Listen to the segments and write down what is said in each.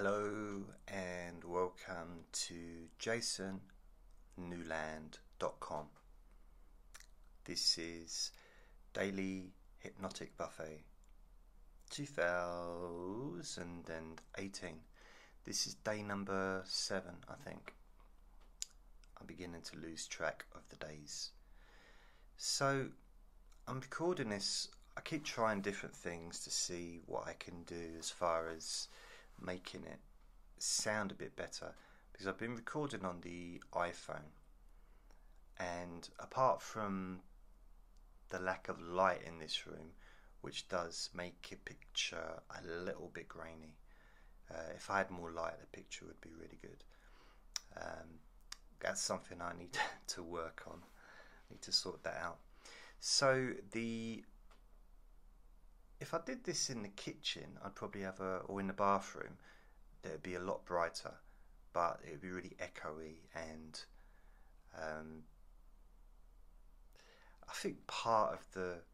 Hello and welcome to jasonnewland.com. This is Daily Hypnotic Buffet 2018. This is day number 7, I think. I'm beginning to lose track of the days. So I'm recording this. I keep trying different things to see what I can do as far as making it sound a bit better, because I've been recording on the iPhone, and apart from the lack of light in this room, which does make a picture a little bit grainy, if I had more light the picture would be really good. That's something I need to work on. I need to sort that out. So if I did this in the kitchen, I'd probably have or in the bathroom, that would be a lot brighter, but it would be really echoey, and I think part of the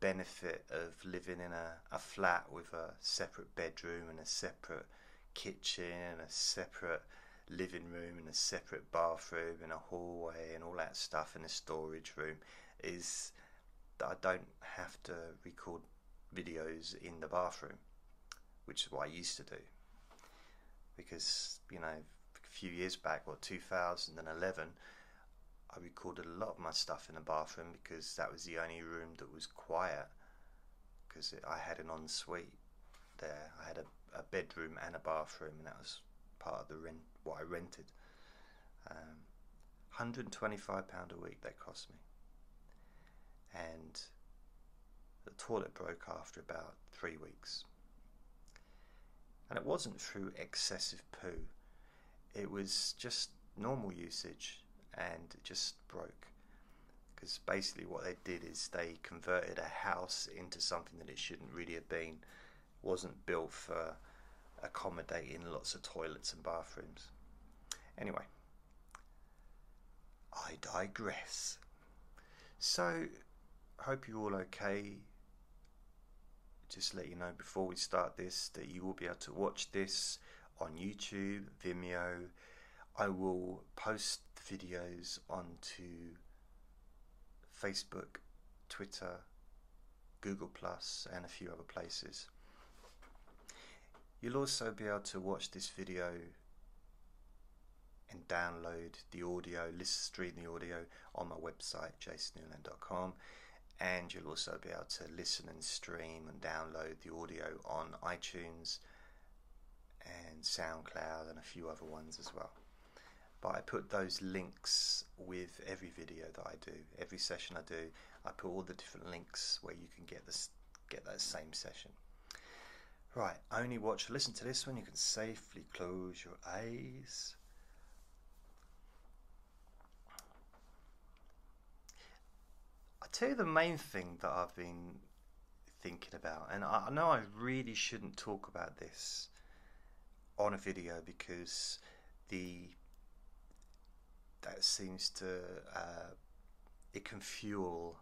benefit of living in a flat with a separate bedroom and a separate kitchen and a separate living room and a separate bathroom and a hallway and all that stuff and a storage room is that I don't have to record videos in the bathroom, which is what I used to do, because a few years back, 2011, I recorded a lot of my stuff in the bathroom because that was the only room that was quiet, because I had an ensuite there. I had a bedroom and a bathroom, and that was part of the rent, what I rented. £125 a week that cost me. And the toilet broke after about 3 weeks, and it wasn't through excessive poo, it was just normal usage, and it just broke, because basically what they did is they converted a house into something that it shouldn't really have been. It wasn't built for accommodating lots of toilets and bathrooms. Anyway, I digress. So hope you're all okay. Just let you know before we start this that you will be able to watch this on YouTube, Vimeo. I will post the videos onto Facebook, Twitter, Google Plus, and a few other places. You'll also be able to watch this video and download the audio, stream the audio on my website jasonnewland.com. And you'll also be able to listen and stream and download the audio on iTunes and SoundCloud and a few other ones as well. But I put those links with every video that I do, every session I do. I put all the different links where you can get that same session. Right, only watch or listen to this one. You can safely close your eyes. Tell you the main thing that I've been thinking about, and I know I really shouldn't talk about this on a video because that seems to it can fuel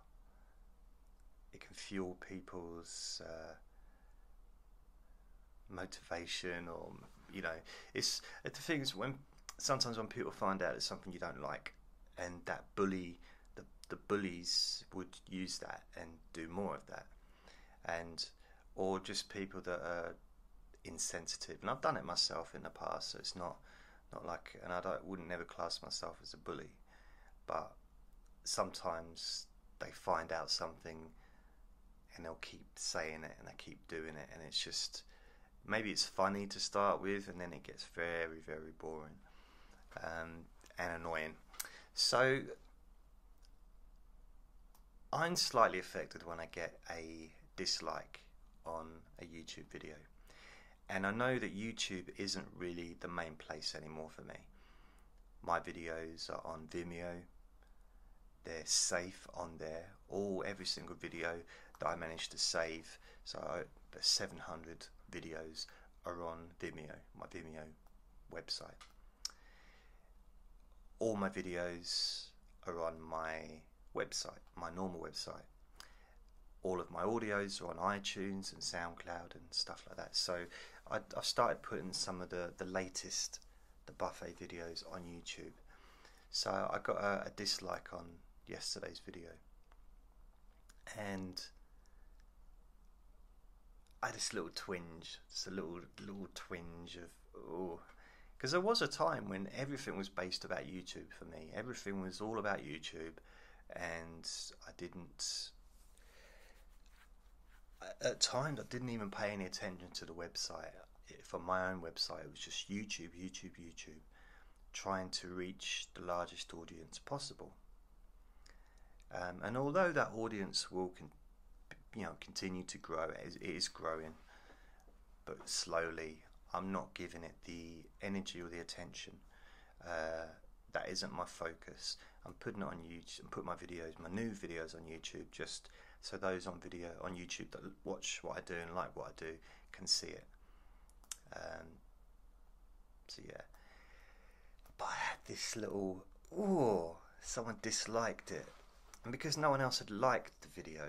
people's motivation, or it's the thing is sometimes when people find out it's something you don't like, and that the bullies would use that and do more of that, or just people that are insensitive. And I've done it myself in the past, so it's not like, and wouldn't never class myself as a bully, but sometimes they find out something and they'll keep saying it and they keep doing it, and it's just, maybe it's funny to start with, and then it gets very, very boring and annoying. So I'm slightly affected when I get a dislike on a YouTube video, and I know that YouTube isn't really the main place anymore for me. My videos are on Vimeo, they're safe on there, every single video that I managed to save, so the 700 videos are on Vimeo, my Vimeo website. All my videos are on my website, my normal website. All of my audios are on iTunes and SoundCloud and stuff like that, so I've started putting some of the latest, the buffet videos on YouTube. So I got a dislike on yesterday's video, and I had this little twinge, just a little twinge of, oh, because there was a time when everything was based about YouTube for me. Everything was all about YouTube, and at times I didn't even pay any attention to the website. For my own website, it was just YouTube, YouTube, YouTube, trying to reach the largest audience possible. And although that audience will continue to grow, it is growing, but slowly. I'm not giving it the energy or the attention. That isn't my focus. I'm putting it on YouTube. I'm putting my new videos on YouTube, just so those on YouTube that watch what I do and like what I do can see it. So yeah, but I had this little, oh, someone disliked it, and because no one else had liked the video,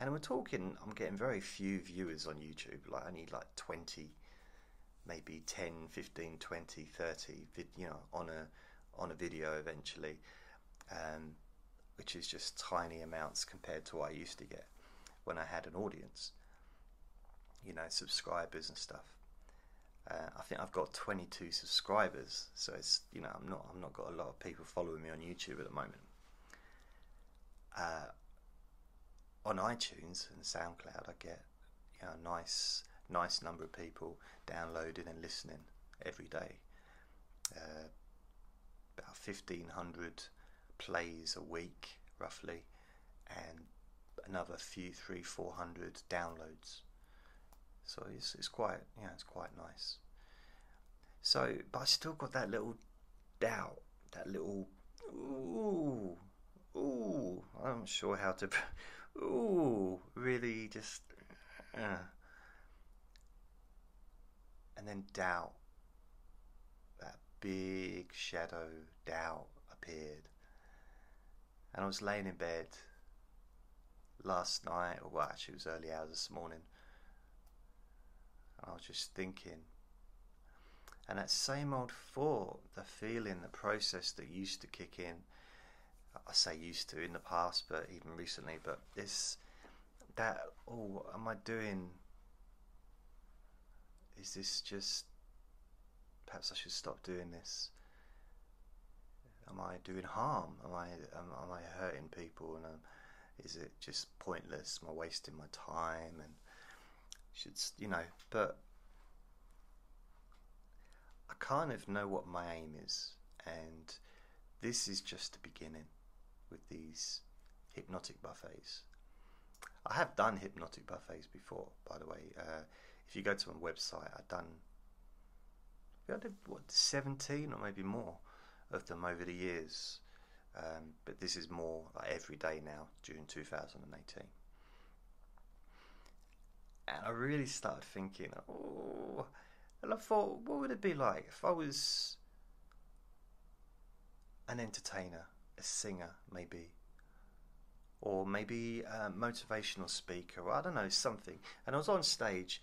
and we're talking, I'm getting very few viewers on YouTube. Like I need like 20, maybe 10, 15, 20, 30, on a video eventually, which is just tiny amounts compared to what I used to get when I had an audience, subscribers and stuff. I think I've got 22 subscribers, so it's, I'm not got a lot of people following me on YouTube at the moment. On iTunes and SoundCloud, I get a nice number of people downloading and listening every day. About 1,500 plays a week, roughly, and another 300-400 downloads. So it's quite, it's quite nice. So, but I still got that little doubt, that little ooh, I'm not sure how to, ooh, really just, and then doubt, that big shadow doubt appeared, and I was laying in bed last night, or well, actually it was early hours this morning. I was just thinking, and that same old thought, the feeling, the process that used to kick in, I say used to in the past, but even recently, but this, that, oh, what am I doing? Is this just, perhaps I should stop doing this? Am I doing harm? Am I hurting people? And is it just pointless? Am I wasting my time? And but I kind of know what my aim is, and this is just the beginning with these hypnotic buffets. I have done hypnotic buffets before, by the way. If you go to my website, I did what, 17 or maybe more of them over the years, but this is more like every day now, June 2018. And I really started thinking, oh, and I thought, what would it be like if I was an entertainer, a singer maybe, or maybe a motivational speaker, or I don't know, something. And I was on stage,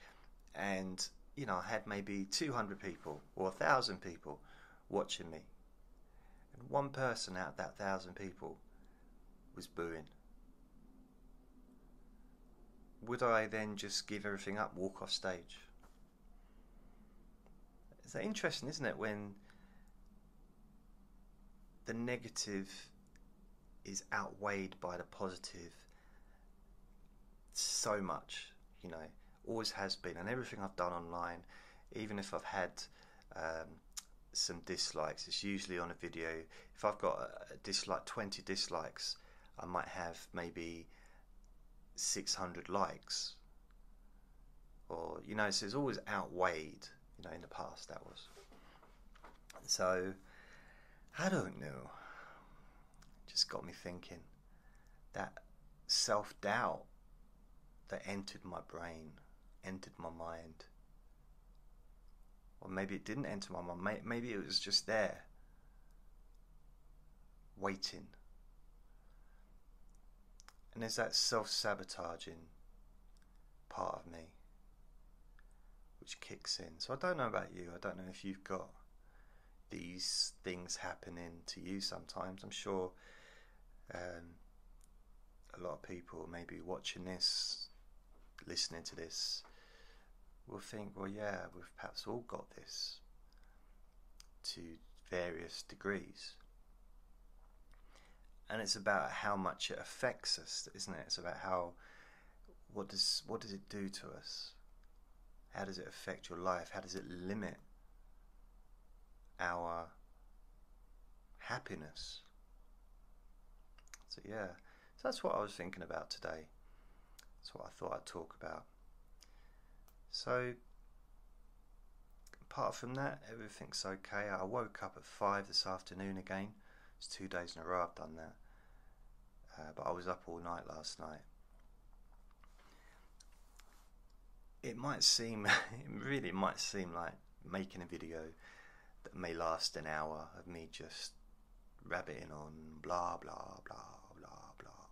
and I had maybe 200 people or 1,000 people watching me, and one person out of that 1,000 people was booing. Would I then just give everything up, walk off stage? It's interesting, isn't it, when the negative is outweighed by the positive so much, always has been. And everything I've done online, even if I've had some dislikes, it's usually on a video. If I've got a dislike, 20 dislikes, I might have maybe 600 likes, or so it's always outweighed, in the past that was. So I don't know, just got me thinking, that self-doubt that entered my brain, entered my mind, or maybe it didn't enter my mind, maybe it was just there waiting. And there's that self-sabotaging part of me, which kicks in. So I don't know about you. I don't know if you've got these things happening to you sometimes. I'm sure a lot of people maybe watching this, listening to this, will think, well, yeah, we've perhaps all got this to various degrees. And it's about how much it affects us, isn't it? It's about how, what does it do to us? How does it affect your life? How does it limit our happiness? So yeah, so that's what I was thinking about today. That's what I thought I'd talk about. So apart from that, everything's okay. I woke up at 5 this afternoon again. It's 2 days in a row I've done that. But I was up all night last night. It might seem, it really might seem like making a video that may last an hour of me just rabbiting on blah, blah, blah, blah, blah, blah.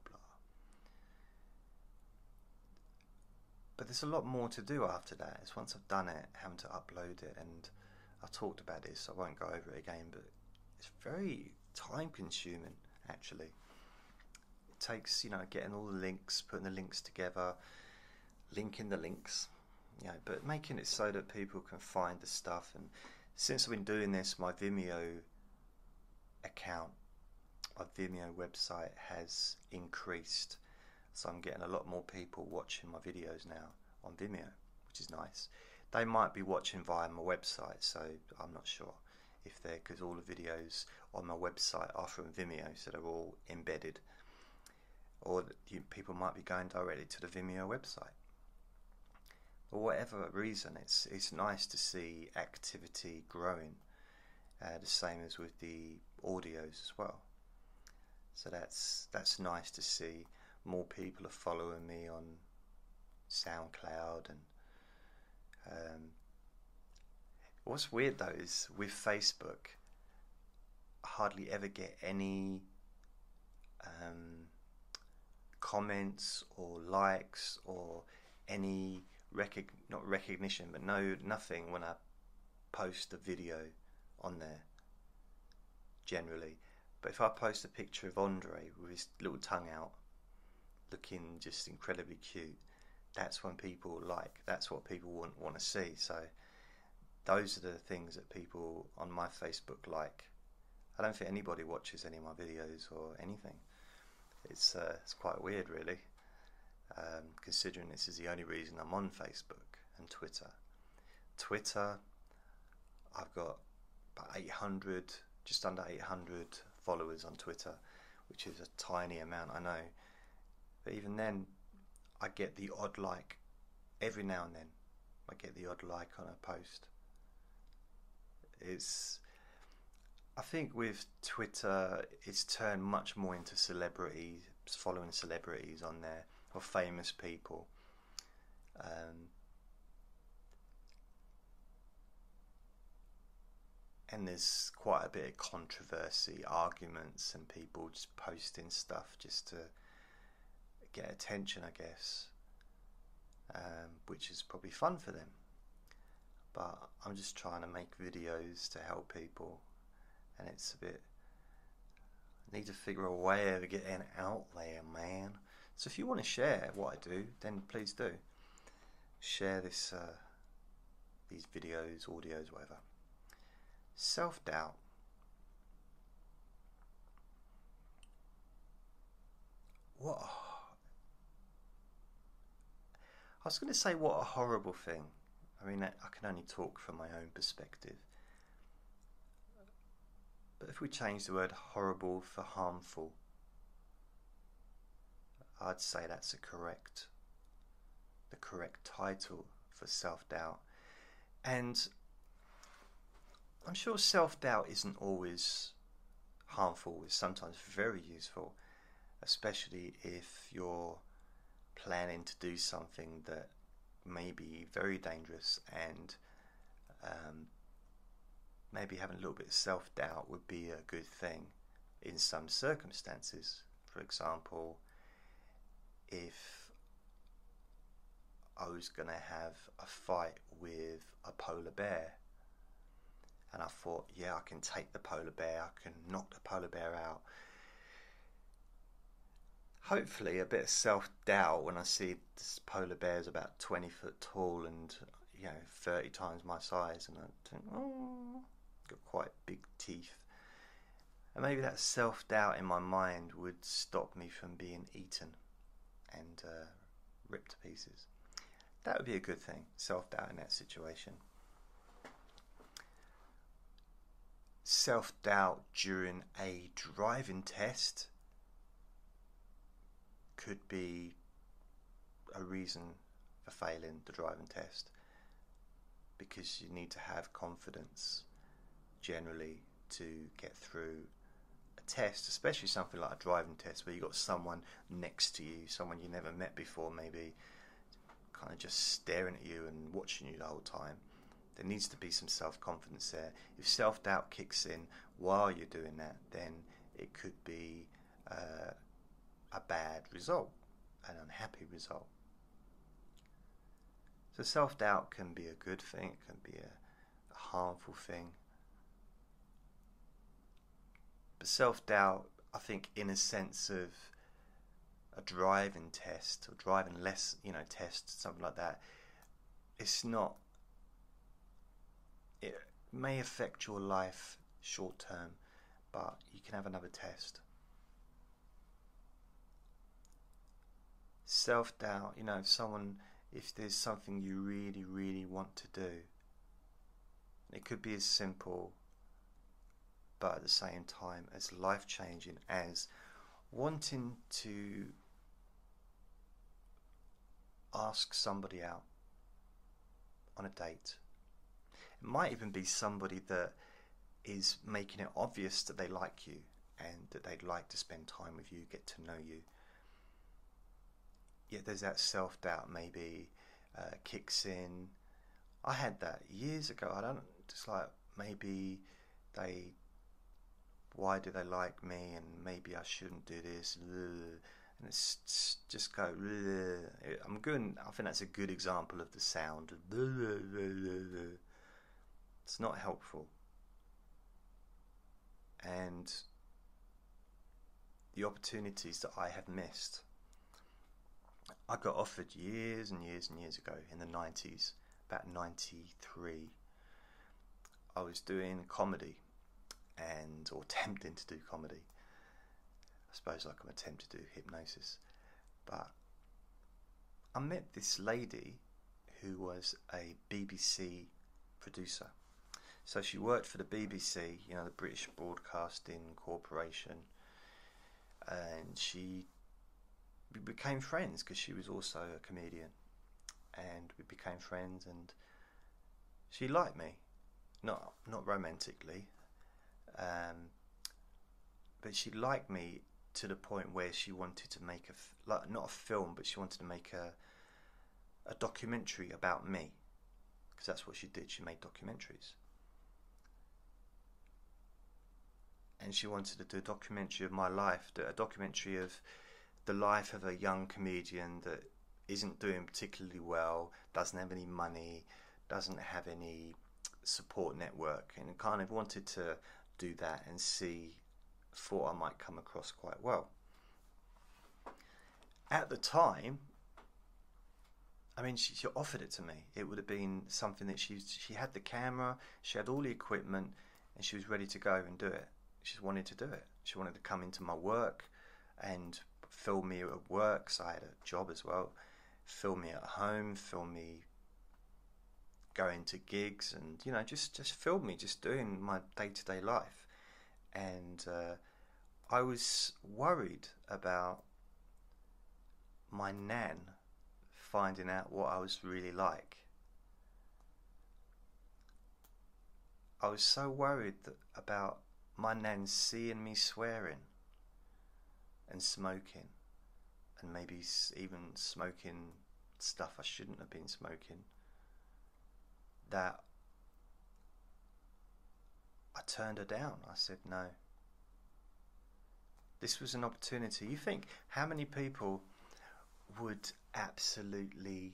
But there's a lot more to do after that. It's once I've done it, having to upload it, and I talked about this, so I won't go over it again, but it's very time consuming, actually. It takes, you know, getting all the links, putting the links together, linking the links, you know, but making it so that people can find the stuff. And since I've been doing this, my Vimeo account, my Vimeo website has increased, so I'm getting a lot more people watching my videos now on Vimeo, which is nice. They might be watching via my website, so I'm not sure if they're, because all the videos on my website are from Vimeo, so they're all embedded, or people might be going directly to the Vimeo website. For whatever reason, it's nice to see activity growing, the same as with the audios as well. So that's nice to see. More people are following me on SoundCloud, and what's weird though is with Facebook, I hardly ever get any comments or likes or any not recognition, but nothing when I post a video on there generally. But if I post a picture of Andre with his little tongue out, looking just incredibly cute, that's when people like. That's what people want to see. So those are the things that people on my Facebook like. I don't think anybody watches any of my videos or anything. It's quite weird, really. Considering this is the only reason I'm on Facebook and Twitter, I've got about 800, just under 800 followers on Twitter, which is a tiny amount, I know, but even then I get the odd like every now and then. I get the odd like on a post. I think with Twitter, it's turned much more into celebrities, following celebrities on there, or famous people. And there's quite a bit of controversy, arguments, and people just posting stuff just to get attention, I guess, which is probably fun for them. But I'm just trying to make videos to help people, and it's a bit, I need to figure a way of getting out there, man. So if you want to share what I do, then please do. Share this, these videos, audios, whatever. Self-doubt. What a, I was going to say what a horrible thing. I mean, I can only talk from my own perspective. But if we change the word horrible for harmful, I'd say that's the correct title for self-doubt. And I'm sure self-doubt isn't always harmful. It's sometimes very useful, especially if you're planning to do something that may be very dangerous, and maybe having a little bit of self-doubt would be a good thing in some circumstances. For example, if I was going to have a fight with a polar bear. And I thought, yeah, I can take the polar bear, I can knock the polar bear out. Hopefully a bit of self-doubt when I see this polar bear is about 20 foot tall and, you know, 30 times my size, and I think, oh, got quite big teeth. And maybe that self-doubt in my mind would stop me from being eaten and ripped to pieces. That would be a good thing, self-doubt in that situation. Self-doubt during a driving test could be a reason for failing the driving test, because you need to have confidence generally to get through a test, especially something like a driving test where you've got someone next to you, someone you never met before, maybe kind of just staring at you and watching you the whole time. There needs to be some self-confidence there. If self-doubt kicks in while you're doing that, then it could be a bad result, an unhappy result. So self-doubt can be a good thing, it can be a harmful thing. But self-doubt, I think, in a sense of a driving test or driving lesson, you know, test, something like that, it's not. It may affect your life short term, but you can have another test. Self-doubt, you know, if there's something you really, really want to do, it could be as simple, but at the same time as life-changing as wanting to ask somebody out on a date. It might even be somebody that is making it obvious that they like you and that they'd like to spend time with you, get to know you. Yet there's that self-doubt maybe kicks in. I had that years ago. Why do they like me? And maybe I shouldn't do this. And it's just go. I'm good. I think that's a good example of the sound. It's not helpful. And the opportunities that I have missed. I got offered years and years and years ago in the 90s, about 93. I was doing comedy, or attempting to do comedy. I suppose I can attempt to do hypnosis. But I met this lady who was a BBC producer. So she worked for the BBC, you know, the British Broadcasting Corporation, and we became friends because she was also a comedian, and we became friends, and she liked me, not romantically, but she liked me to the point where she wanted to make she wanted to make a documentary about me, because that's what she did. She made documentaries, and she wanted to do a documentary of my life, a documentary of the life of a young comedian that isn't doing particularly well, doesn't have any money, doesn't have any support network, and kind of wanted to do that and thought I might come across quite well. At the time, I mean, she offered it to me. It would have been something that she had the camera, she had all the equipment, and she was ready to go and do it. She just wanted to do it. She wanted to come into my work and film me at work, so I had a job as well, film me at home, film me going to gigs, and, you know, just film me, just doing my day-to-day life. And I was worried about my nan finding out what I was really like. I was so worried about my nan seeing me swearing and smoking, and maybe even smoking stuff I shouldn't have been smoking, that I turned her down. I said no. This was an opportunity. You think how many people would absolutely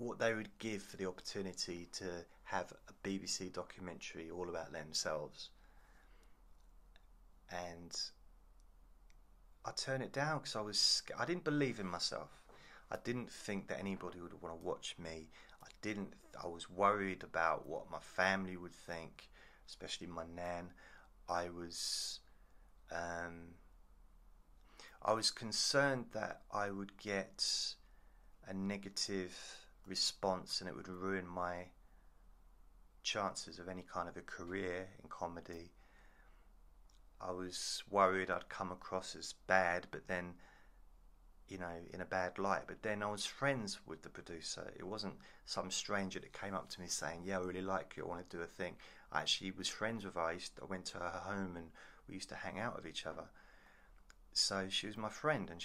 what they would give for the opportunity to have a BBC documentary all about themselves. And I turned it down because I didn't believe in myself. I didn't think that anybody would want to watch me. I was worried about what my family would think, especially my nan. I was concerned that I would get a negative response and it would ruin my chances of any kind of a career in comedy. I was worried I'd come across as bad, but then, you know, in a bad light. But then I was friends with the producer. It wasn't some stranger that came up to me saying, yeah, I really like you, I want to do a thing. I actually was friends with her. I went to her home and we used to hang out with each other. So she was my friend, and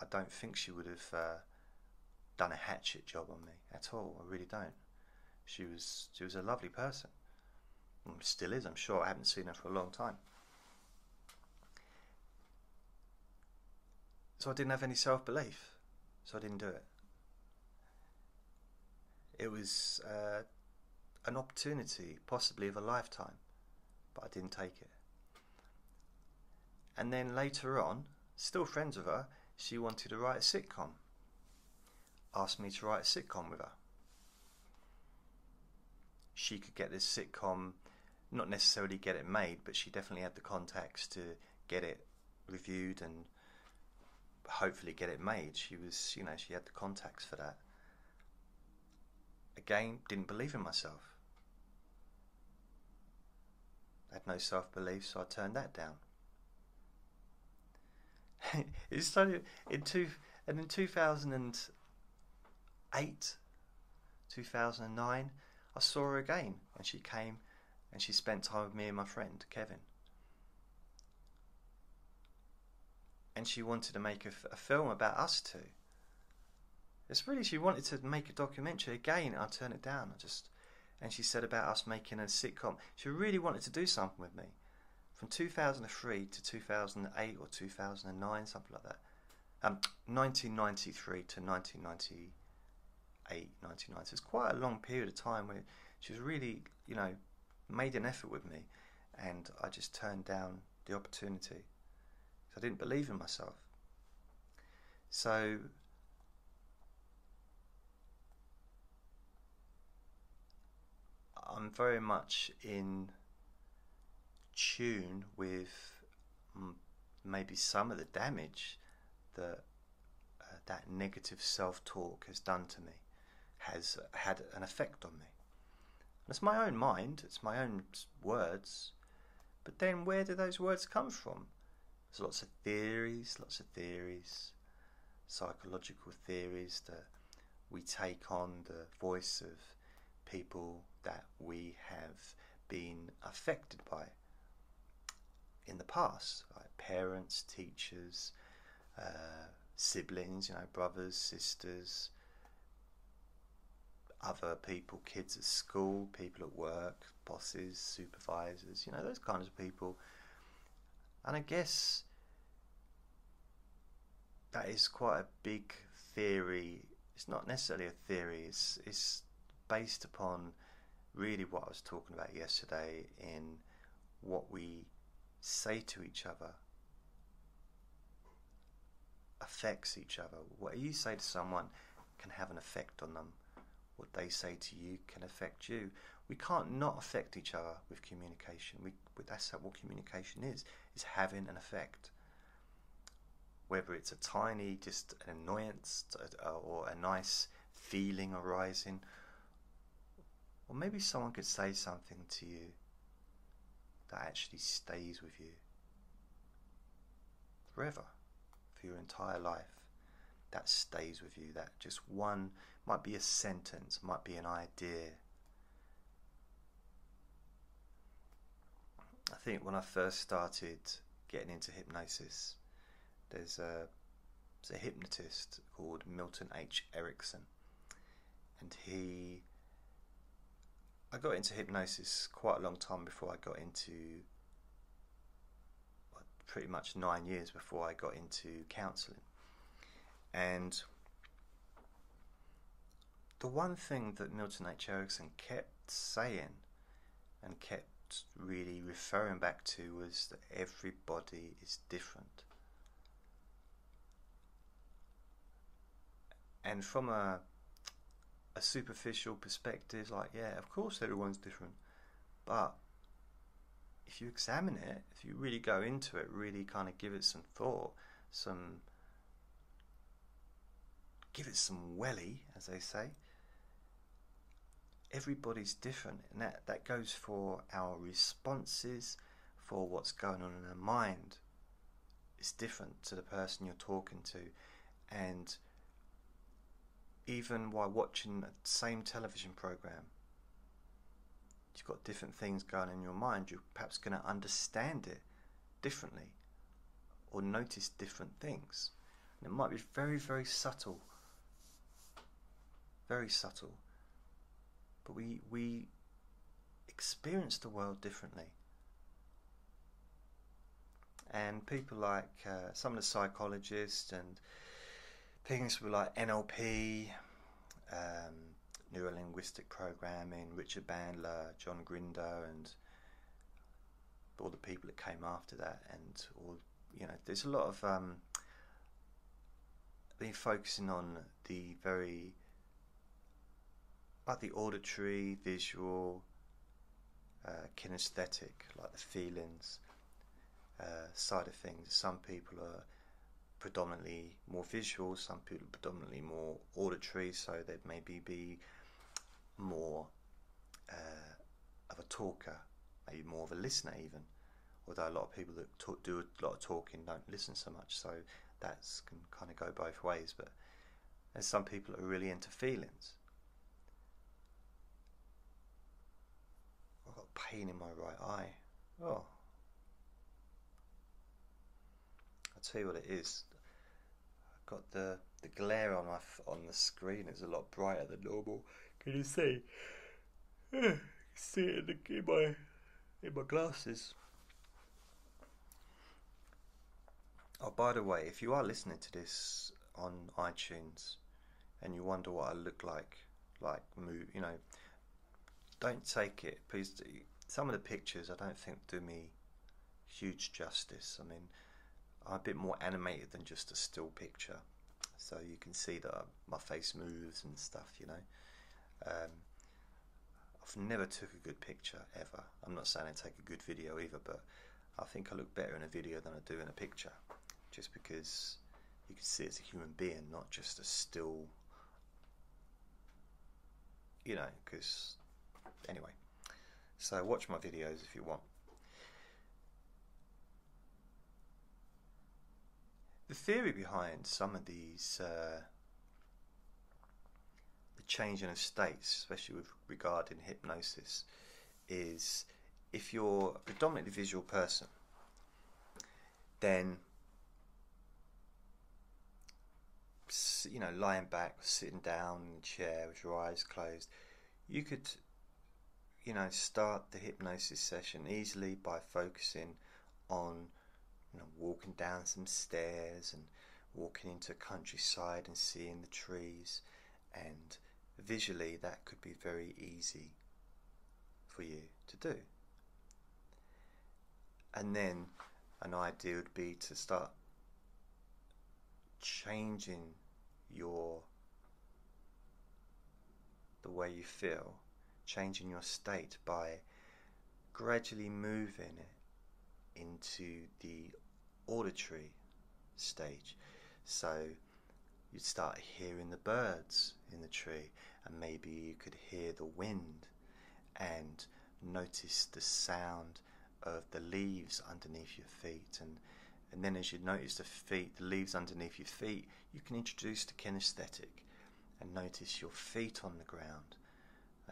I don't think she would have done a hatchet job on me at all. I really don't. She was a lovely person. Still is, I'm sure. I haven't seen her for a long time. So I didn't have any self-belief, so I didn't do it. It was an opportunity, possibly of a lifetime, but I didn't take it. And then later on, still friends with her, she wanted to write a sitcom. Asked me to write a sitcom with her. She could get this sitcom, not necessarily get it made, but she definitely had the contacts to get it reviewed and hopefully get it made. She had the contacts for that. Again, didn't believe in myself. Had no self-belief, so I turned that down. It started in 2008, 2009, I saw her again, and she came and she spent time with me and my friend Kevin. And she wanted to make a film about us two. She wanted to make a documentary again. I turned it down. And she said about us making a sitcom. She really wanted to do something with me. From 2003 to 2008 or 2009, something like that. 1993 to 1998, 1990. It's quite a long period of time where she was really, you know, made an effort with me, and I just turned down the opportunity. I didn't believe in myself. So I'm very much in tune with maybe some of the damage that that negative self-talk has done to me, has had an effect on me. And it's my own mind, it's my own words, but then where do those words come from? There's lots of theories, psychological theories that we take on the voice of people that we have been affected by in the past, like parents, teachers, siblings, you know, brothers, sisters, other people, kids at school, people at work, bosses, supervisors, you know, those kinds of people. And I guess that is quite a big theory. It's not necessarily a theory, it's based upon really what I was talking about yesterday in what we say to each other affects each other. What you say to someone can have an effect on them. What they say to you can affect you. We can't not affect each other with communication. That's what communication is having an effect. Whether it's a tiny, just an annoyance or a nice feeling arising. Or maybe someone could say something to you that actually stays with you forever, for your entire life. That stays with you, that just one, might be a sentence, might be an idea. I think when I first started getting into hypnosis, there's a hypnotist called Milton H. Erickson, and I got into hypnosis quite a long time before I got into, well, pretty much 9 years before I got into counselling. And the one thing that Milton H. Erickson kept saying and kept really referring back to was that everybody is different. And from a superficial perspective, like, yeah, of course everyone's different, but if you examine it, if you really go into it, really kind of give it some thought, give it some welly, as they say, everybody's different. And that goes for our responses, for what's going on in our mind. It's different to the person you're talking to. And even while watching the same television program, you've got different things going on in your mind. You're perhaps going to understand it differently or notice different things. And it might be very, very subtle. Very subtle. But we experience the world differently. And people like some of the psychologists and things were like NLP, neuro-linguistic programming, Richard Bandler, John Grinder, and all the people that came after that, and all, you know, there's a lot of been focusing on the very, like the auditory, visual, kinesthetic, like the feelings side of things. Some people are predominantly more visual, some people predominantly more auditory, so they'd maybe be more of a talker, maybe more of a listener even, although a lot of people that do a lot of talking don't listen so much, so that can kind of go both ways. But there's some people that are really into feelings. I've got pain in my right eye. Oh, I'll tell you what it is, got the glare on the screen is a lot brighter than normal. Can you see? See it in my glasses. Oh, by the way, if you are listening to this on iTunes and you wonder what I look like you know, don't take it. Please do. Some of the pictures I don't think do me huge justice. I mean, I'm a bit more animated than just a still picture, so you can see that my face moves and stuff, you know. I've never took a good picture ever. I'm not saying I take a good video either, but I think I look better in a video than I do in a picture, just because you can see it's a human being, not just a still, you know, because anyway. So watch my videos if you want. The theory behind some of these the changing of states, especially with regarding hypnosis, is if you're a predominantly visual person, then, you know, lying back, sitting down in a chair with your eyes closed, you could, you know, start the hypnosis session easily by focusing on, you know, walking down some stairs and walking into countryside and seeing the trees, and visually that could be very easy for you to do. And then an idea would be to start changing the way you feel, changing your state by gradually moving it into the auditory stage. So you'd start hearing the birds in the tree, and maybe you could hear the wind and notice the sound of the leaves underneath your feet, and then as you notice the leaves underneath your feet, you can introduce the kinesthetic and notice your feet on the ground,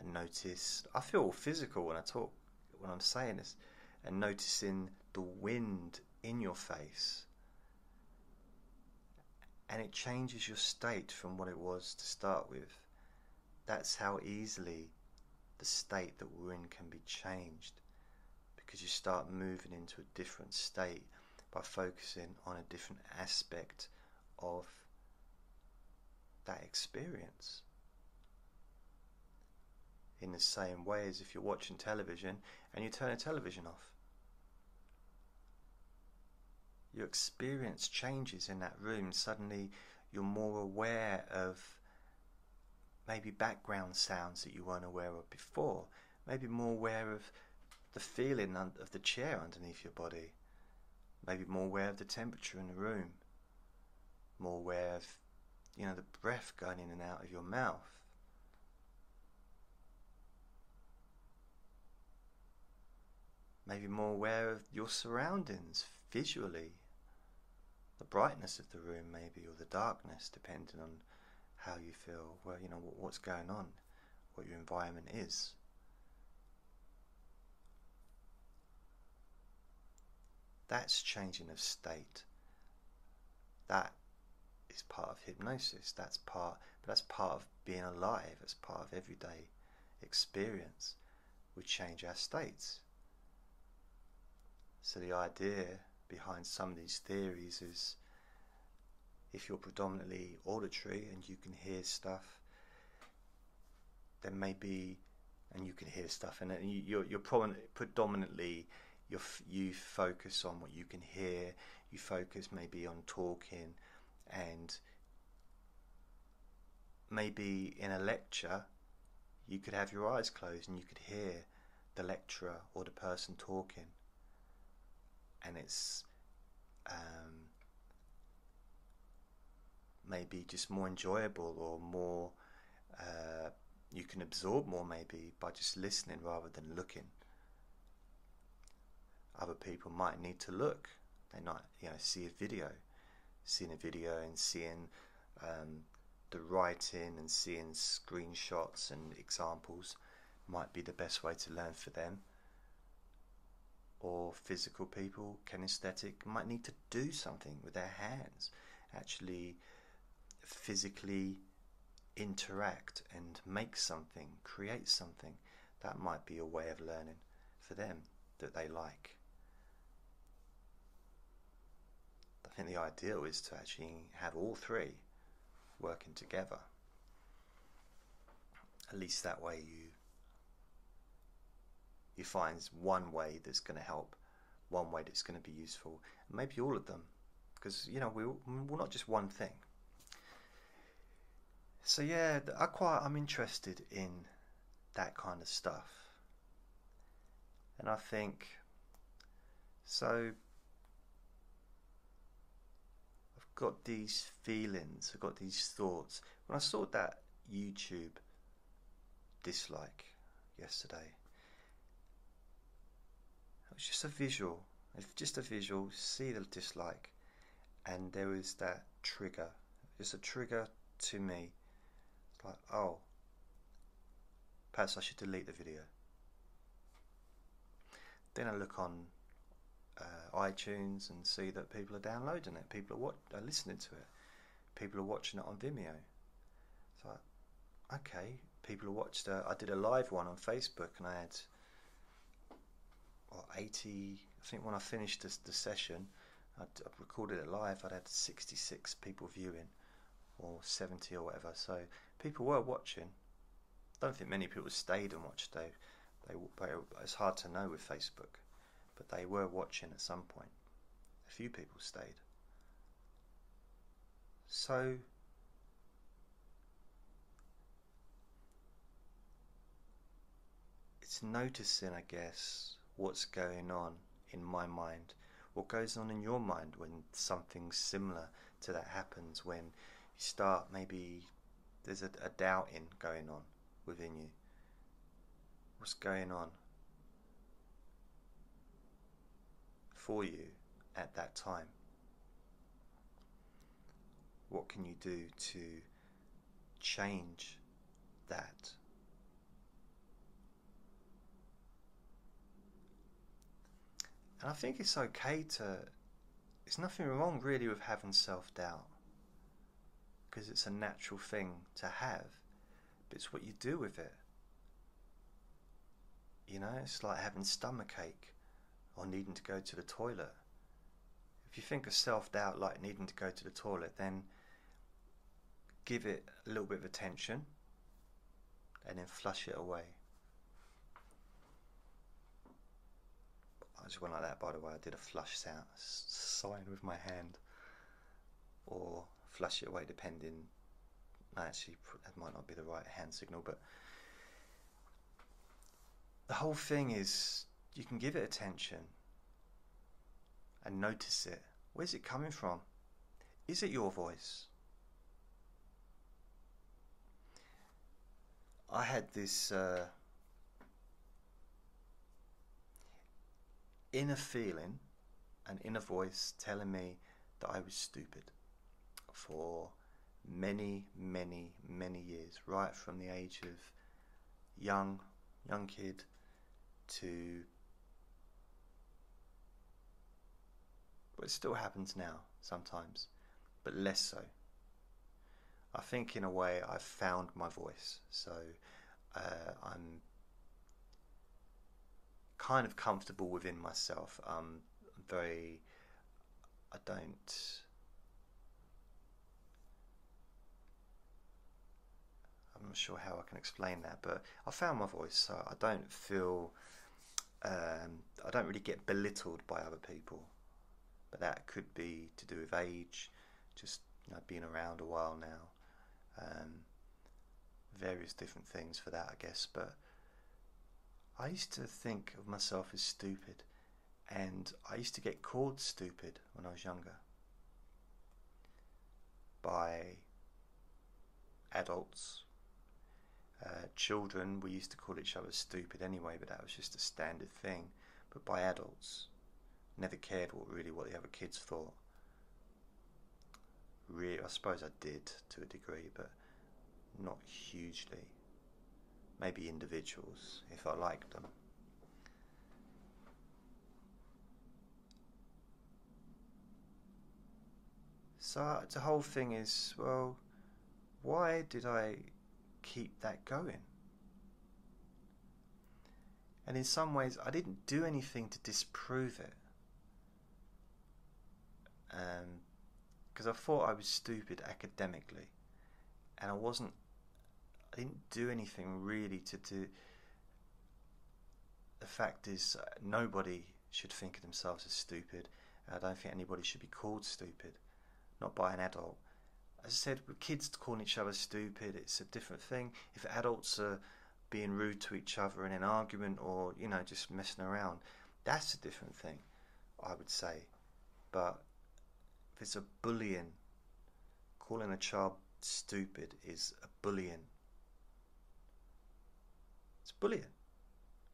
and notice, I feel physical when I talk, when I'm saying this, and noticing the wind in your face. And it changes your state from what it was to start with. That's how easily the state that we're in can be changed, because you start moving into a different state by focusing on a different aspect of that experience. in the same way as if you're watching television and you turn the television off. Your experience changes in that room. Suddenly you're more aware of maybe background sounds that you weren't aware of before, maybe more aware of the feeling of the chair underneath your body, maybe more aware of the temperature in the room, more aware of, you know, the breath going in and out of your mouth. Maybe more aware of your surroundings visually, the brightness of the room maybe, or the darkness, depending on how you feel, well, you know, what's going on, what your environment is. That's changing of state. That is part of hypnosis. That's part of being alive. That's part of everyday experience. We change our states. So the idea behind some of these theories is, if you're predominantly auditory and you can hear stuff, then maybe, and you can hear stuff, and you're predominantly, you focus on what you can hear, you focus maybe on talking, and maybe in a lecture you could have your eyes closed and you could hear the lecturer or the person talking, and it's maybe just more enjoyable, or more you can absorb more maybe by just listening rather than looking. Other people might need to look. They might, you know, seeing a video and seeing the writing and seeing screenshots and examples might be the best way to learn for them. Or physical people, kinesthetic, might need to do something with their hands, actually physically interact and make something, create something. That might be a way of learning for them that they like. I think the ideal is to actually have all three working together. At least that way you find one way that's going to help, one way that's going to be useful, maybe all of them, because, you know, we're not just one thing. So yeah, I'm interested in that kind of stuff, and I think, so I've got these feelings, I've got these thoughts. When I saw that YouTube dislike yesterday, it's just a visual. It's just a visual. See the dislike, and there was that trigger. It's a trigger to me. It's like, oh, perhaps I should delete the video. Then I look on iTunes and see that people are downloading it. People are listening to it. People are watching it on Vimeo. It's like, okay, people watched it. I did a live one on Facebook, and I had, or 80, I think when I finished the session, I recorded it live, I'd had 66 people viewing, or 70 or whatever, so people were watching. I don't think many people stayed and watched, it's hard to know with Facebook, but they were watching at some point. A few people stayed. So it's noticing, I guess, what's going on in my mind, what goes on in your mind when something similar to that happens, when you start, maybe there's a doubting going on within you. What's going on for you at that time? What can you do to change that? And I think it's okay to, there's nothing wrong really with having self-doubt, because it's a natural thing to have, but it's what you do with it. You know, it's like having stomachache or needing to go to the toilet. If you think of self-doubt like needing to go to the toilet, then give it a little bit of attention and then flush it away. just went like that, by the way. I did a flush sound sign with my hand, or flush it away, depending. Actually, that might not be the right hand signal, but the whole thing is you can give it attention and notice it. Where's it coming from? Is it your voice? I had this inner feeling, an inner voice telling me that I was stupid for many years, right from the age of young kid to, but it still happens now sometimes, but less so. I think in a way I've found my voice, so I'm kind of comfortable within myself. I'm not sure how I can explain that, but I found my voice, so I don't feel, I don't really get belittled by other people. But that could be to do with age, just, you know, being around a while now, various different things for that, I guess. But I used to think of myself as stupid, and I used to get called stupid when I was younger by adults. Children, we used to call each other stupid anyway, but that was just a standard thing. But by adults, never cared what the other kids thought. Really, I suppose I did to a degree, but not hugely. Maybe individuals, if I liked them. So the whole thing is, well, why did I keep that going? And in some ways I didn't do anything to disprove it, because I thought I was stupid academically, and I didn't do anything really to do. The fact is, nobody should think of themselves as stupid, and I don't think anybody should be called stupid, not by an adult. As I said, with kids calling each other stupid, it's a different thing. If adults are being rude to each other in an argument, or, you know, just messing around, that's a different thing, I would say. But if it's a bullying, calling a child stupid is a bullying. It's bullying.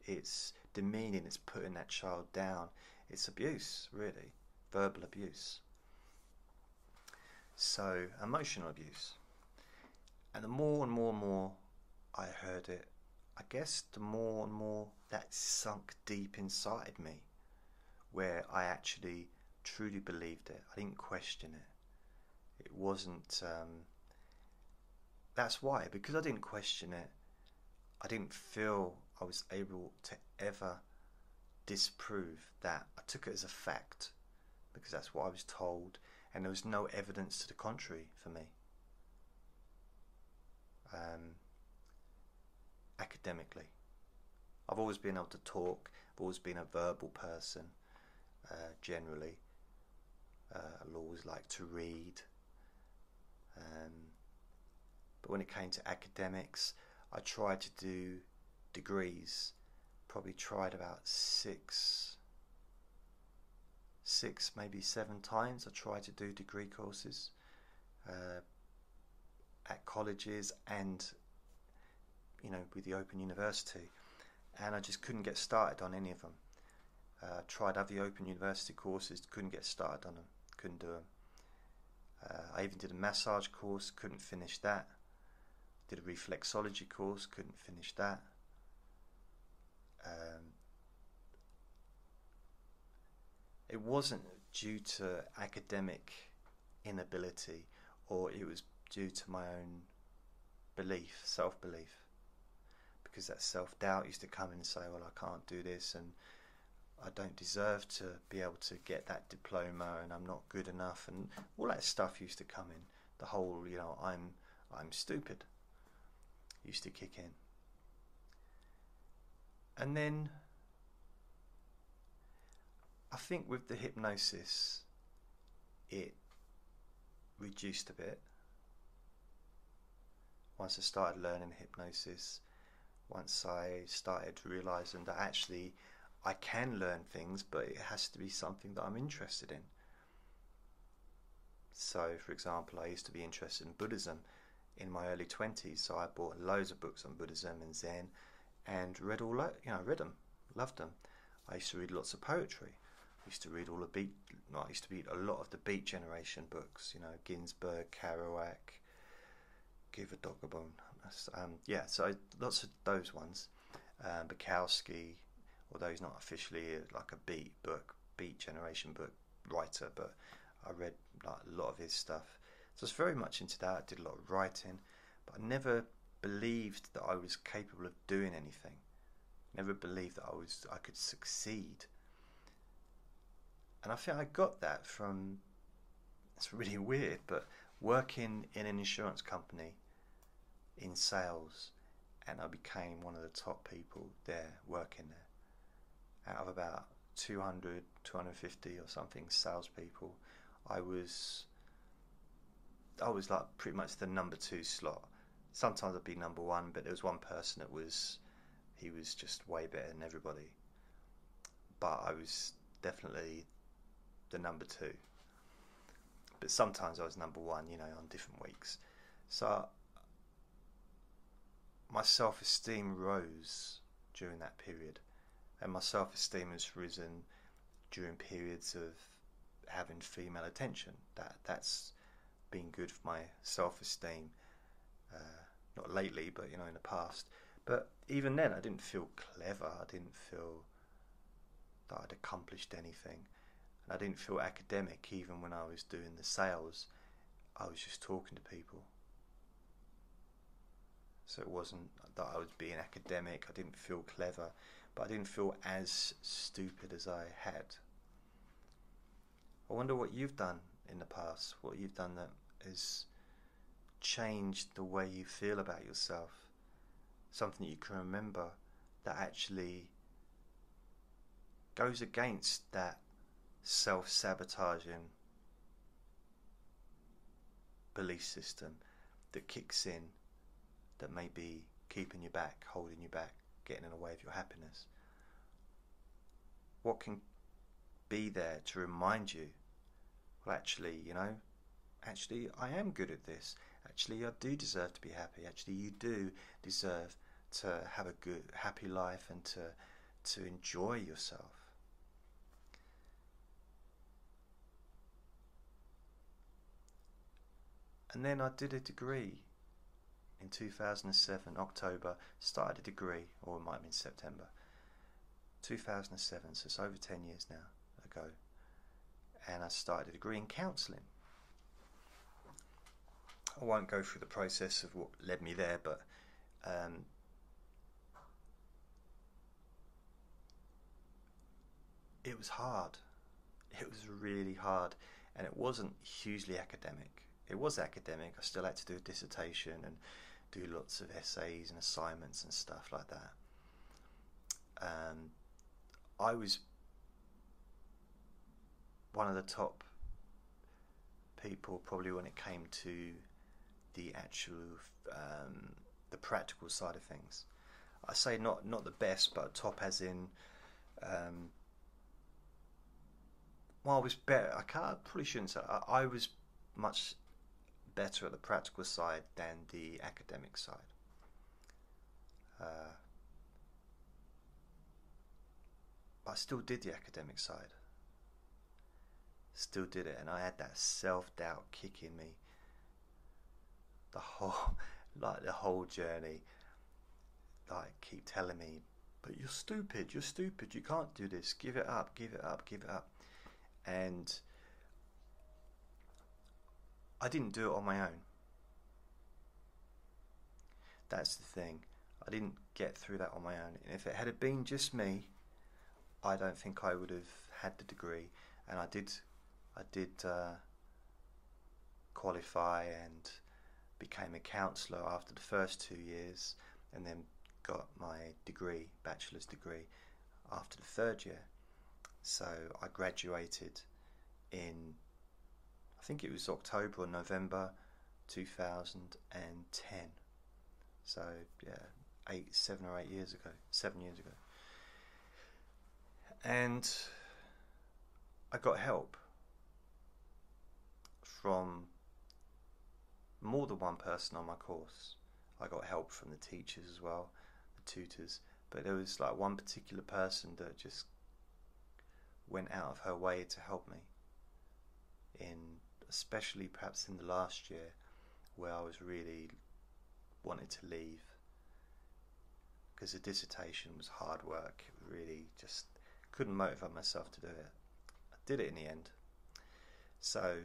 It's demeaning. It's putting that child down. It's abuse, really, verbal abuse. So, emotional abuse. And the more and more and more I heard it, I guess the more and more that sunk deep inside me, where I actually truly believed it. I didn't question it. It wasn't, that's why, because I didn't question it, I didn't feel I was able to ever disprove that. I took it as a fact, because that's what I was told. And there was no evidence to the contrary for me, academically. I've always been able to talk, I've always been a verbal person, generally. I've always liked to read. But when it came to academics, I tried to do degrees, probably tried about six, maybe seven times. I tried to do degree courses at colleges and, you know, with the Open University, and I just couldn't get started on any of them. Tried other Open University courses, couldn't get started on them, couldn't do them. I even did a massage course, couldn't finish that. Did a reflexology course, couldn't finish that. It wasn't due to academic inability, or it was due to my own belief, self-belief, because that self-doubt used to come in and say, well, I can't do this, and I don't deserve to be able to get that diploma, and I'm not good enough, and all that stuff used to come in. The whole, you know, I'm stupid used to kick in. And then I think with the hypnosis it reduced a bit once I started learning hypnosis, once I started realising that actually I can learn things, but it has to be something that I'm interested in. So, for example, I used to be interested in Buddhism in my early 20s, so I bought loads of books on Buddhism and Zen, and read them, loved them. I used to read lots of poetry. I used to read a lot of the Beat Generation books, Ginsberg, Kerouac, Give a Dog a Bone. So lots of those ones. Bukowski, although he's not officially like a Beat Generation book writer, but I read like a lot of his stuff. So I was very much into that. I did a lot of writing, but I never believed that I was capable of doing anything. Never believed that I could succeed. And I think I got that from, it's really weird, but working in an insurance company in sales, and I became one of the top people there, working there. Out of about 200, 250 or something salespeople, I was like pretty much the number 2 slot. Sometimes I'd be number 1, but there was one person that he was just way better than everybody. But I was definitely the number 2. But sometimes I was number 1, on different weeks. So my self-esteem rose during that period, and my self-esteem has risen during periods of having female attention. That's been good for my self-esteem, not lately, but in the past. But even then I didn't feel clever, I didn't feel that I'd accomplished anything, and I didn't feel academic. Even when I was doing the sales, I was just talking to people. So it wasn't that I was being academic, I didn't feel clever, but I didn't feel as stupid as I had. I wonder what you've done in the past, what you've done that has changed the way you feel about yourself. Something you can remember that actually goes against that self-sabotaging belief system that kicks in, that may be keeping you back, holding you back, getting in the way of your happiness. What can be there to remind you, well, actually, actually I am good at this, actually I do deserve to be happy, actually you do deserve to have a good, happy life and to enjoy yourself. And then I did a degree in 2007, October, started a degree, or it might have been September 2007, so it's over 10 years now ago, and I started a degree in counselling. I won't go through the process of what led me there, but it was hard. It was really hard, and it wasn't hugely academic. It was academic, I still had to do a dissertation and do lots of essays and assignments and stuff like that. I was one of the top people probably when it came to the actual the practical side of things. I say not the best, but top as in well, I was better. I probably shouldn't say I was much better at the practical side than the academic side. But I still did the academic side, still did it, and I had that self-doubt kicking me the whole journey, keep telling me, but you're stupid, you can't do this, give it up. And I didn't do it on my own. That's the thing, I didn't get through that on my own. And if it had been just me, I don't think I would have had the degree. And I did qualify and became a counsellor after the first 2 years, and then got my degree, bachelor's degree, after the 3rd year. So I graduated in, I think it was October or November 2010. So yeah, 7 or 8 years ago, 7 years ago. And I got help from more than one person on my course. I got help from the teachers as well, the tutors, but there was like one particular person that just went out of her way to help me, especially perhaps in the last year where I was really wanted to leave, because the dissertation was hard work. Really just couldn't motivate myself to do it. I did it in the end. So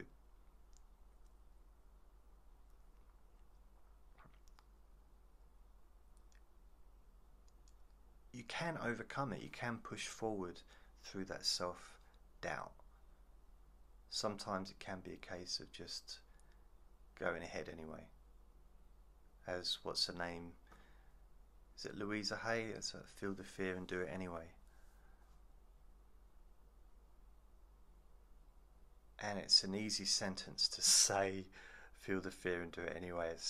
you can overcome it, you can push forward through that self-doubt. Sometimes it can be a case of just going ahead anyway. As what's her name, is it Louisa Hay? It's a feel the fear and do it anyway. And it's an easy sentence to say, feel the fear and do it anyway. It's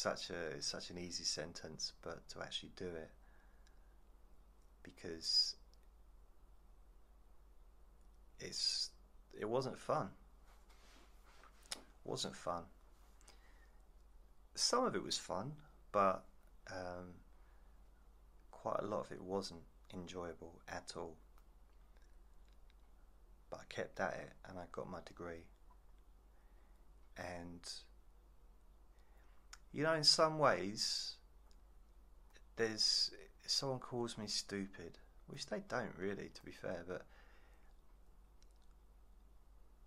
such an easy sentence, but to actually do it, because it wasn't fun. It wasn't fun. Some of it was fun, but quite a lot of it wasn't enjoyable at all. But I kept at it and I got my degree. And you know, in some ways, someone calls me stupid, which they don't really, to be fair, but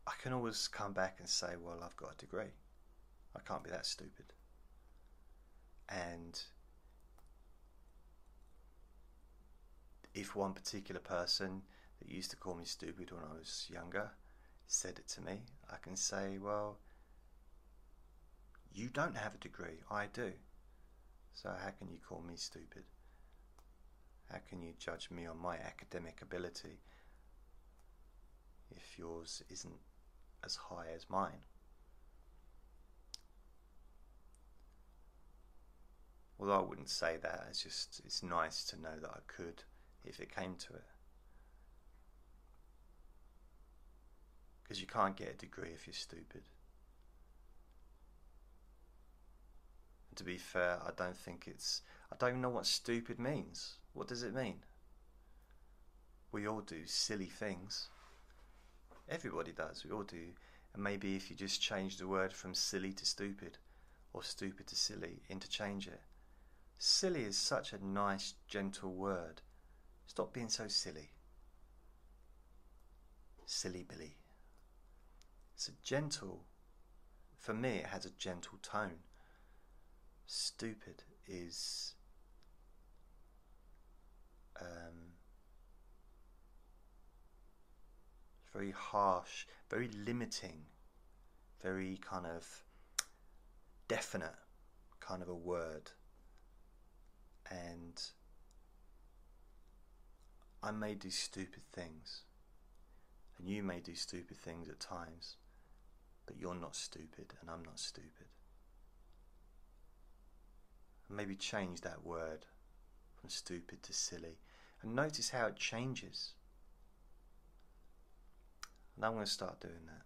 I can always come back and say, well, I've got a degree, I can't be that stupid. And if one particular person that used to call me stupid when I was younger said it to me, I can say, well, you don't have a degree, I do, so how can you call me stupid? How can you judge me on my academic ability if yours isn't as high as mine? Although I wouldn't say that, it's just, it's nice to know that I could if it came to it. Because you can't get a degree if you're stupid. And to be fair, I don't even know what stupid means. What does it mean? We all do silly things. Everybody does, we all do. And maybe if you just change the word from silly to stupid, or stupid to silly, interchange it. Silly is such a nice, gentle word. Stop being so silly. Silly Billy. It's a gentle, for me it has a gentle tone. Stupid is very harsh, very limiting, very kind of definite kind of a word. And I may do stupid things, and you may do stupid things at times, but you're not stupid and I'm not stupid. Maybe change that word from stupid to silly, and notice how it changes. And I'm going to start doing that.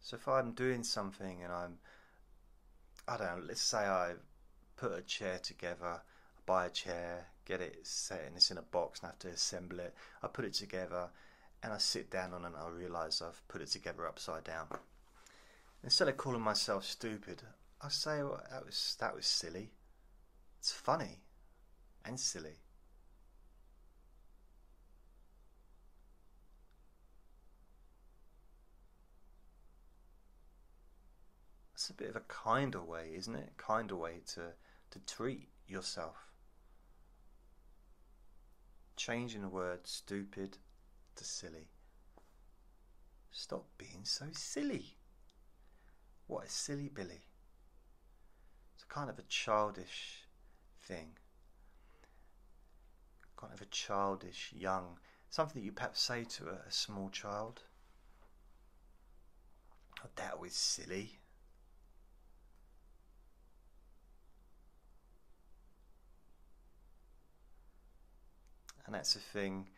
So if I'm doing something and I don't know, let's say I put a chair together, I buy a chair, get it set, and it's in a box and I have to assemble it. I put it together and I sit down on it and I realise I've put it together upside down. Instead of calling myself stupid, I say, well, that was silly. It's funny and silly. It's a bit of a kinder way, isn't it? Kinder way to treat yourself. Changing the word stupid to silly. Stop being so silly. What is Silly Billy? It's a kind of a childish thing. kind of a childish, young, something that you perhaps say to a small child. Oh, that was silly. And that's the thing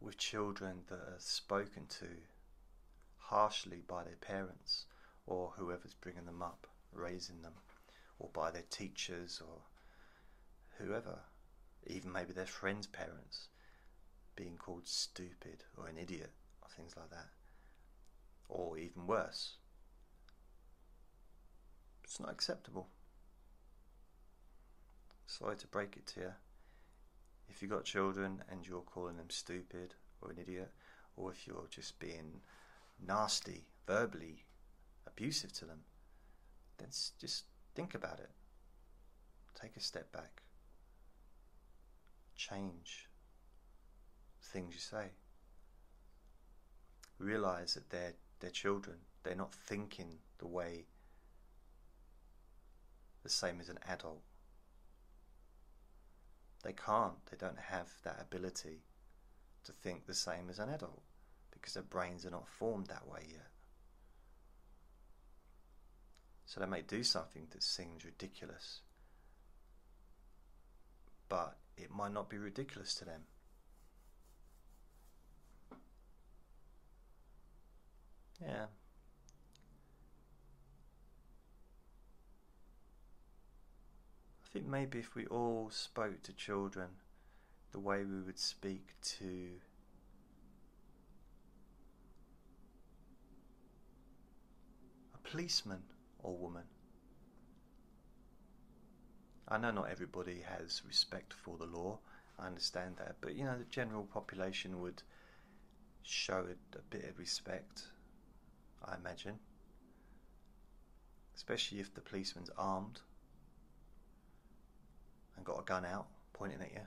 with children that are spoken to harshly by their parents or whoever's bringing them up, raising them, or by their teachers or whoever, even maybe their friends' parents, being called stupid or an idiot or things like that, or even worse. It's not acceptable. Sorry to break it to you. If you've got children and you're calling them stupid or an idiot, or if you're just being nasty, verbally abusive to them, then just think about it. Take a step back. Change things you say. Realise that they're children. They're not thinking the way the same as an adult. They can't, they don't have that ability to think the same as an adult because their brains are not formed that way yet. So they may do something that seems ridiculous, but it might not be ridiculous to them. Yeah. I think maybe if we all spoke to children the way we would speak to a policeman or woman. I know not everybody has respect for the law, I understand that, but you know, the general population would show a bit of respect, I imagine, especially if the policeman's armed and got a gun out pointing at you.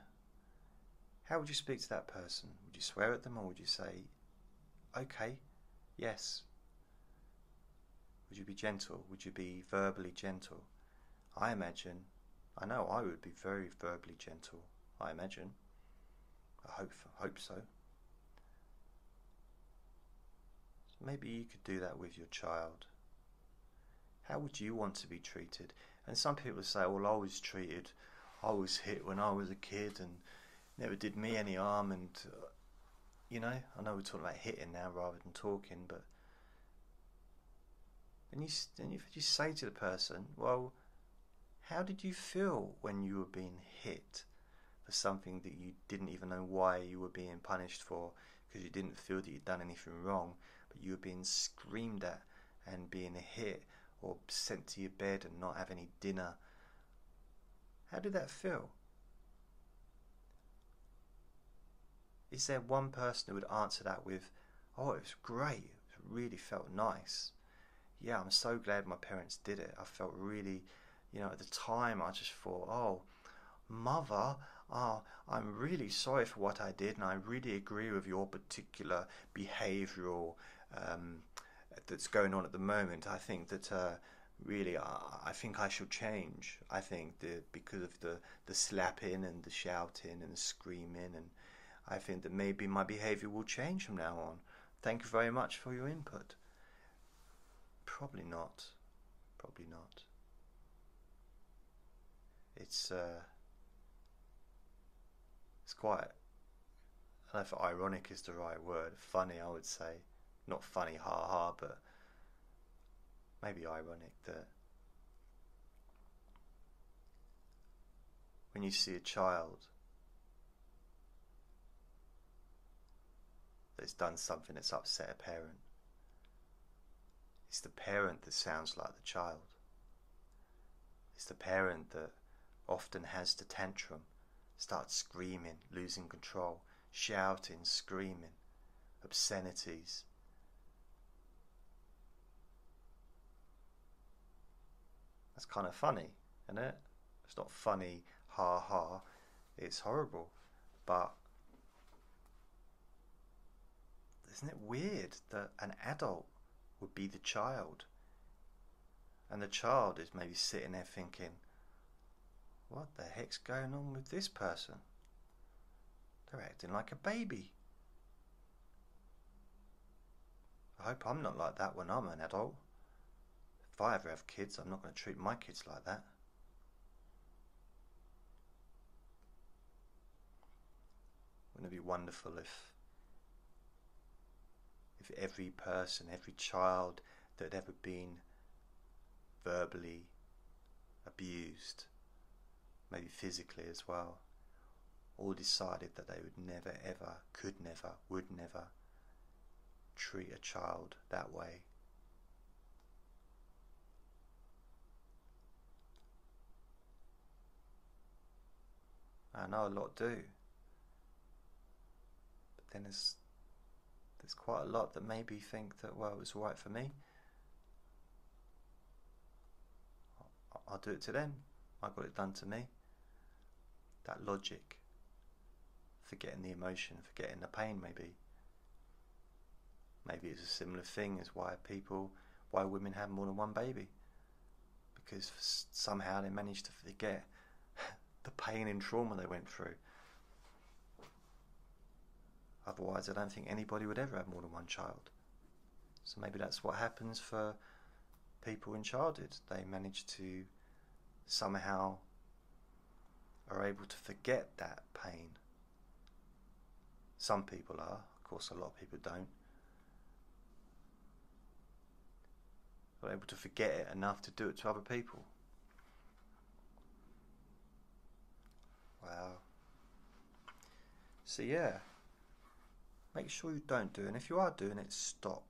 How would you speak to that person? Would you swear at them, or would you say, okay, yes? Would you be gentle? Would you be verbally gentle? I imagine, I know I would be very verbally gentle, I imagine. I hope so. So maybe you could do that with your child. How would you want to be treated? And some people say, well, I was hit when I was a kid and never did me any harm, and you know, I know we're talking about hitting now rather than talking, but and you say to the person, well, how did you feel when you were being hit for something that you didn't even know why you were being punished for, because you didn't feel that you'd done anything wrong, but you were being screamed at and being hit or sent to your bed and not have any dinner? How did that feel? Is there one person who would answer that with, oh, it was great, it really felt nice. Yeah, I'm so glad my parents did it. I felt really, you know, at the time I just thought, oh, mother, I'm really sorry for what I did, and I really agree with your particular behavioural that's going on at the moment. I think that really, I think I should change. I think that because of the slapping and the shouting and the screaming, and I think that maybe my behaviour will change from now on. Thank you very much for your input. Probably not. Probably not. It's quite, I don't know if ironic is the right word. Funny, I would say. Not funny, ha ha, but maybe ironic that when you see a child that's done something that's upset a parent, it's the parent that sounds like the child. It's the parent that often has the tantrum, starts screaming, losing control, shouting, screaming, obscenities. That's kind of funny, isn't it? It's not funny, ha ha, it's horrible. But isn't it weird that an adult would be the child, and the child is maybe sitting there thinking, What the heck's going on with this person? They're acting like a baby. I hope I'm not like that when I'm an adult. If I ever have kids, I'm not going to treat my kids like that. Wouldn't it be wonderful if every person, every child that had ever been verbally abused, maybe physically as well, all decided that they would never, ever, could never, would never treat a child that way. I know a lot do, but then there's quite a lot that maybe think that, well, it was alright for me, I'll do it to them, I got it done to me. That logic, forgetting the emotion, forgetting the pain maybe. Maybe it's a similar thing as why women have more than one baby, because somehow they manage to forget the pain and trauma they went through. Otherwise, I don't think anybody would ever have more than one child. So maybe that's what happens for people in childhood. They manage to somehow are able to forget that pain. Some people are, of course, a lot of people don't. They're able to forget it enough to do it to other people. Wow. So yeah, make sure you don't do it, and if you are doing it, stop.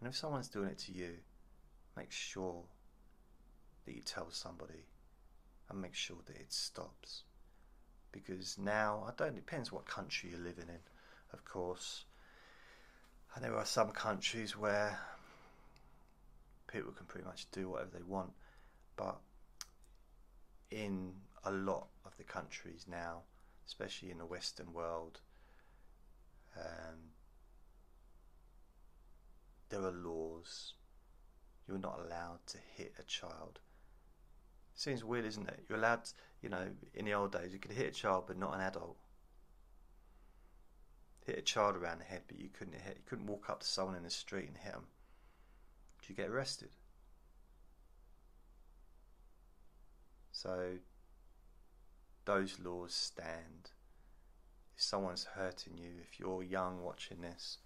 And if someone's doing it to you, make sure that you tell somebody and make sure that it stops. Because now, it depends what country you're living in, of course. And there are some countries where people can pretty much do whatever they want, but in a lot of the countries now, especially in the Western world, there are laws. You're not allowed to hit a child. Seems weird, isn't it? You're allowed, in the old days you could hit a child but not an adult. Hit a child around the head, but you couldn't walk up to someone in the street and hit them. You get arrested. So those laws stand. If someone's hurting you, if you're young watching this,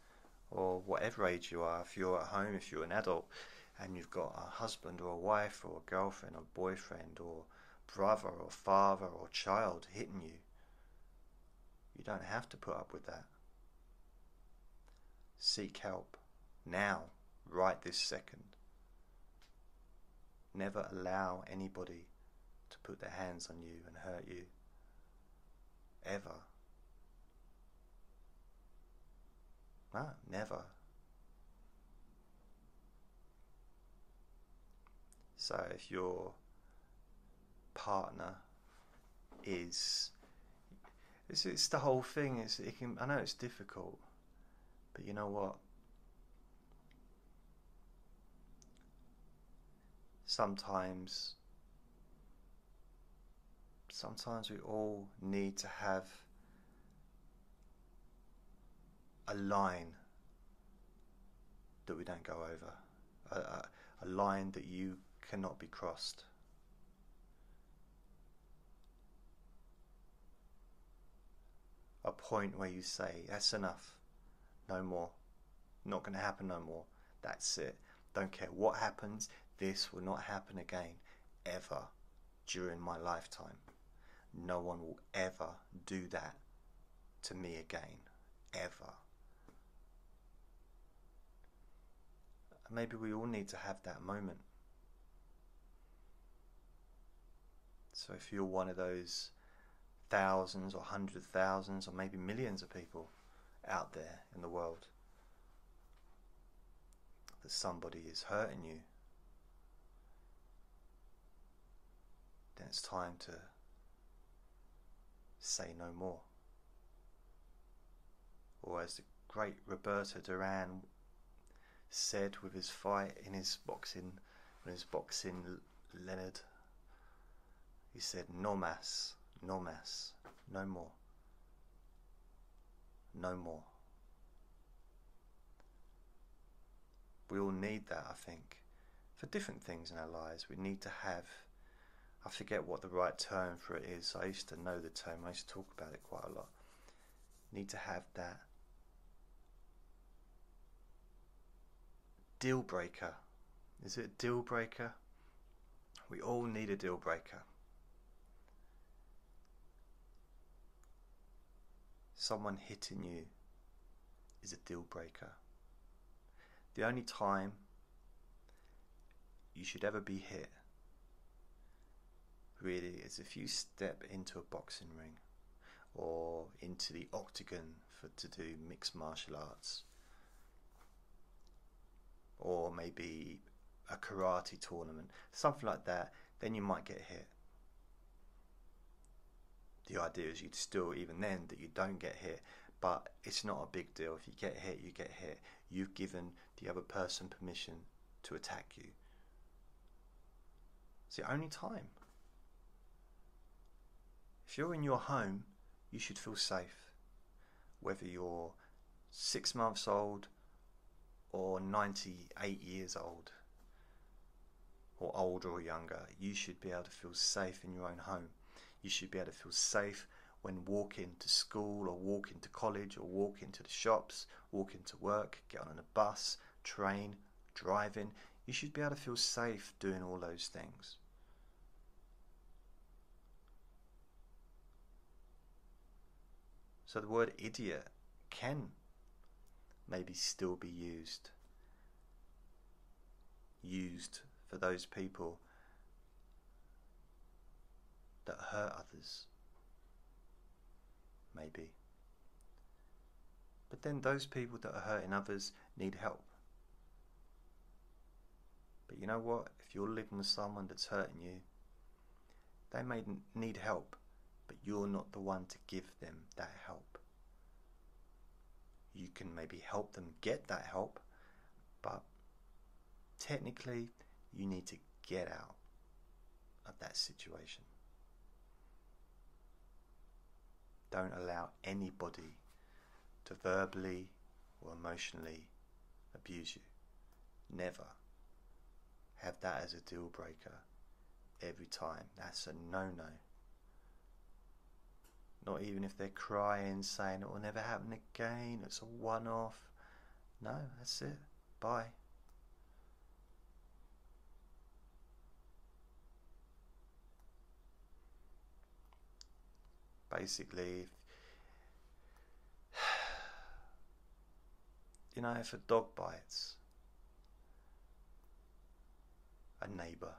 or whatever age you are, if you're at home, if you're an adult and you've got a husband or a wife or a girlfriend or boyfriend or brother or father or child hitting you, you don't have to put up with that. Seek help now, right this second. Never allow anybody to put their hands on you and hurt you, ever. No, never. So if your partner is, it's the whole thing. I know it's difficult, but you know what? Sometimes we all need to have a line that we don't go over, a line that you cannot be crossed. A point where you say, that's enough, no more, not going to happen no more, that's it. Don't care what happens, this will not happen again, ever, during my lifetime. No one will ever do that to me again, ever. Maybe we all need to have that moment. So if you're one of those thousands or hundreds of thousands or maybe millions of people out there in the world that somebody is hurting you, then it's time to say no more. Or as the great Roberto Duran said with his fight in his boxing, Leonard, He said, no mas, no mas, no more, no more. We all need that, I think, for different things in our lives. We need to have, I forget what the right term for it is. I used to know the term, I used to talk about it quite a lot. Need to have that deal breaker. Is it a deal breaker? We all need a deal breaker. Someone hitting you is a deal breaker. The only time you should ever be hit really is if you step into a boxing ring or into the octagon to do mixed martial arts, or maybe a karate tournament, something like that, then you might get hit. The idea is you'd still, even then, that you don't get hit, but it's not a big deal. If you get hit, you get hit. You've given the other person permission to attack you. It's the only time. If you're in your home, you should feel safe, whether you're 6 months old or 98 years old, or older or younger. You should be able to feel safe in your own home. You should be able to feel safe when walking to school or walking to college or walking to the shops, walking to work, getting on a bus, train, driving. You should be able to feel safe doing all those things. So the word idiot can maybe still be used for those people that hurt others, maybe. But then those people that are hurting others need help. But you know what? If you're living with someone that's hurting you, they may need help, but you're not the one to give them that help. You can maybe help them get that help, but technically you need to get out of that situation. Don't allow anybody to verbally or emotionally abuse you. Never. Have that as a deal breaker every time. That's a no-no. Not even if they're crying, saying it will never happen again, it's a one-off. No, that's it. Bye. Basically, you know, if a dog bites a neighbour,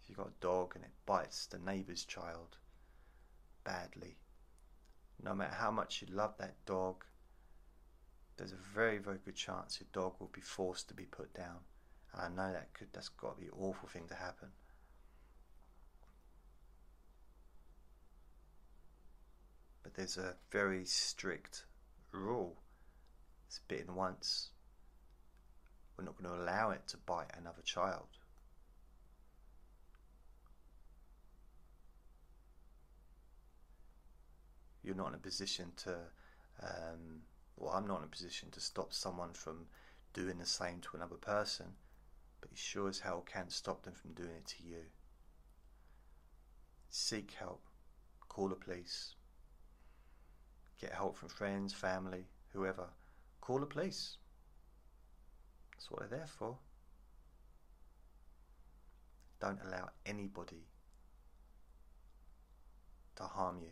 if you've got a dog and it bites the neighbour's child badly, no matter how much you love that dog, there's a very, very good chance your dog will be forced to be put down. And I know that's got to be an awful thing to happen. But there's a very strict rule. It's bitten once. We're not going to allow it to bite another child. You're not in a position to, well, I'm not in a position to stop someone from doing the same to another person, but you sure as hell can't stop them from doing it to you. Seek help. Call the police. Get help from friends, family, whoever. Call the police. That's what they're there for. Don't allow anybody to harm you.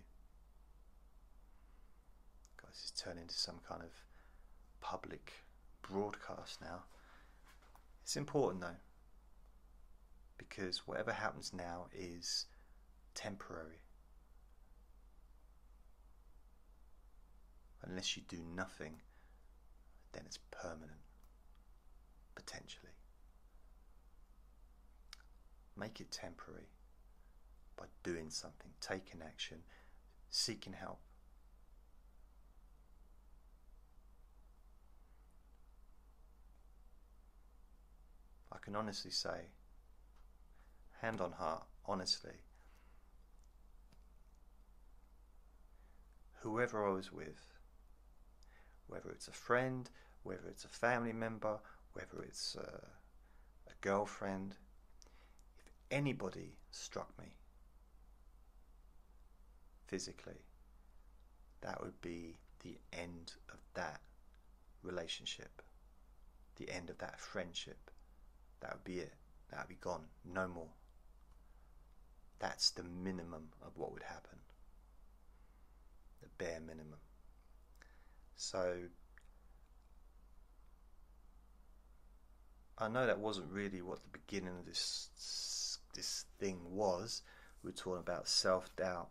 God, this has turned into some kind of public broadcast now. It's important though, because whatever happens now is temporary. Unless you do nothing, then it's permanent, potentially. Make it temporary by doing something, taking action, seeking help. I can honestly say, hand on heart, honestly, whoever I was with, whether it's a friend, whether it's a family member, whether it's a girlfriend. If anybody struck me physically, that would be the end of that relationship, the end of that friendship. That would be it. That would be gone. No more. That's the minimum of what would happen. The bare minimum. So I know that wasn't really what the beginning of this thing was. We're talking about self-doubt,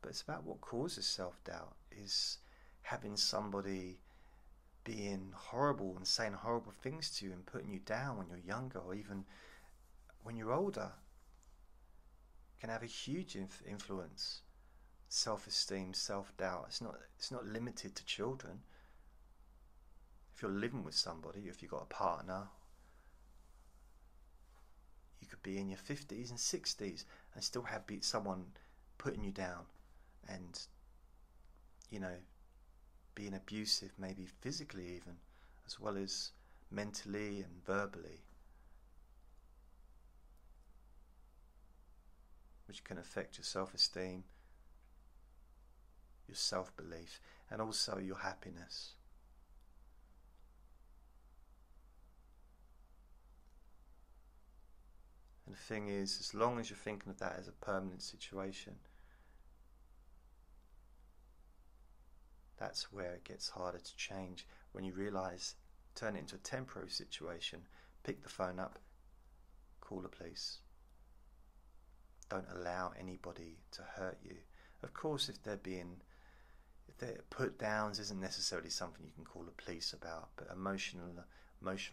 but it's about what causes self-doubt, is having somebody being horrible and saying horrible things to you and putting you down when you're younger, or even when you're older, can have a huge influence. Self-esteem, self-doubt, it's not limited to children. If you're living with somebody, if you've got a partner, you could be in your 50s and 60s and still have someone putting you down and, you know, being abusive, maybe physically even, as well as mentally and verbally, which can affect your self-esteem, your self-belief, and also your happiness. And the thing is, as long as you're thinking of that as a permanent situation, that's where it gets harder to change. When you realise, turn it into a temporary situation, pick the phone up, call the police. Don't allow anybody to hurt you. Of course, if they're put downs isn't necessarily something you can call the police about, but emotional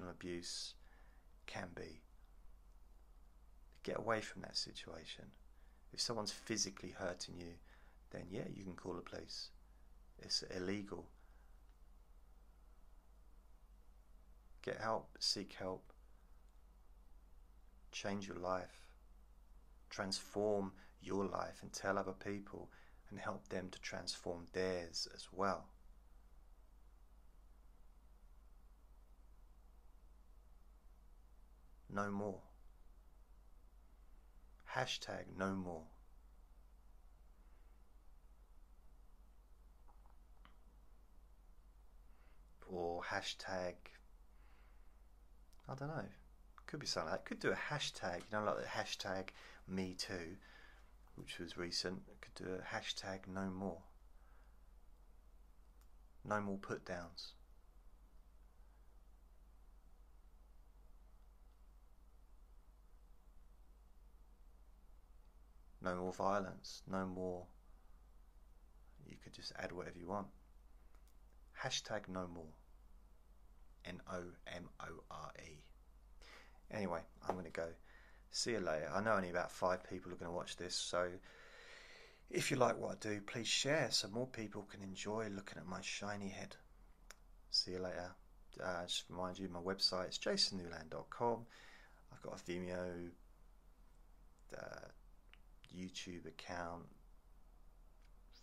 abuse can be. Get away from that situation. If someone's physically hurting you, then yeah, you can call the police. It's illegal. Get help, seek help, change your life, transform your life, and tell other people and help them to transform theirs as well. No more. # no more. Or #, I don't know, could be something like that. Could do a #, you know, like the # me too, which was recent. Could do a # no more. No more put downs. No more violence. No more. You could just add whatever you want. # no more. NOMORE. Anyway, I'm going to go. See you later. I know only about 5 people are going to watch this, so if you like what I do, please share so more people can enjoy looking at my shiny head. See you later. Just remind you, my website is jasonnewland.com. I've got a Vimeo, YouTube account,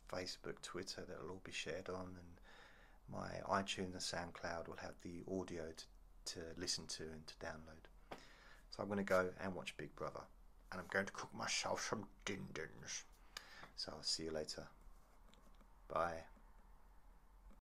Facebook, Twitter, that will all be shared on, and my iTunes and SoundCloud will have the audio to listen to and to download. So I'm going to go and watch Big Brother, and I'm going to cook myself some dindins. So I'll see you later. Bye.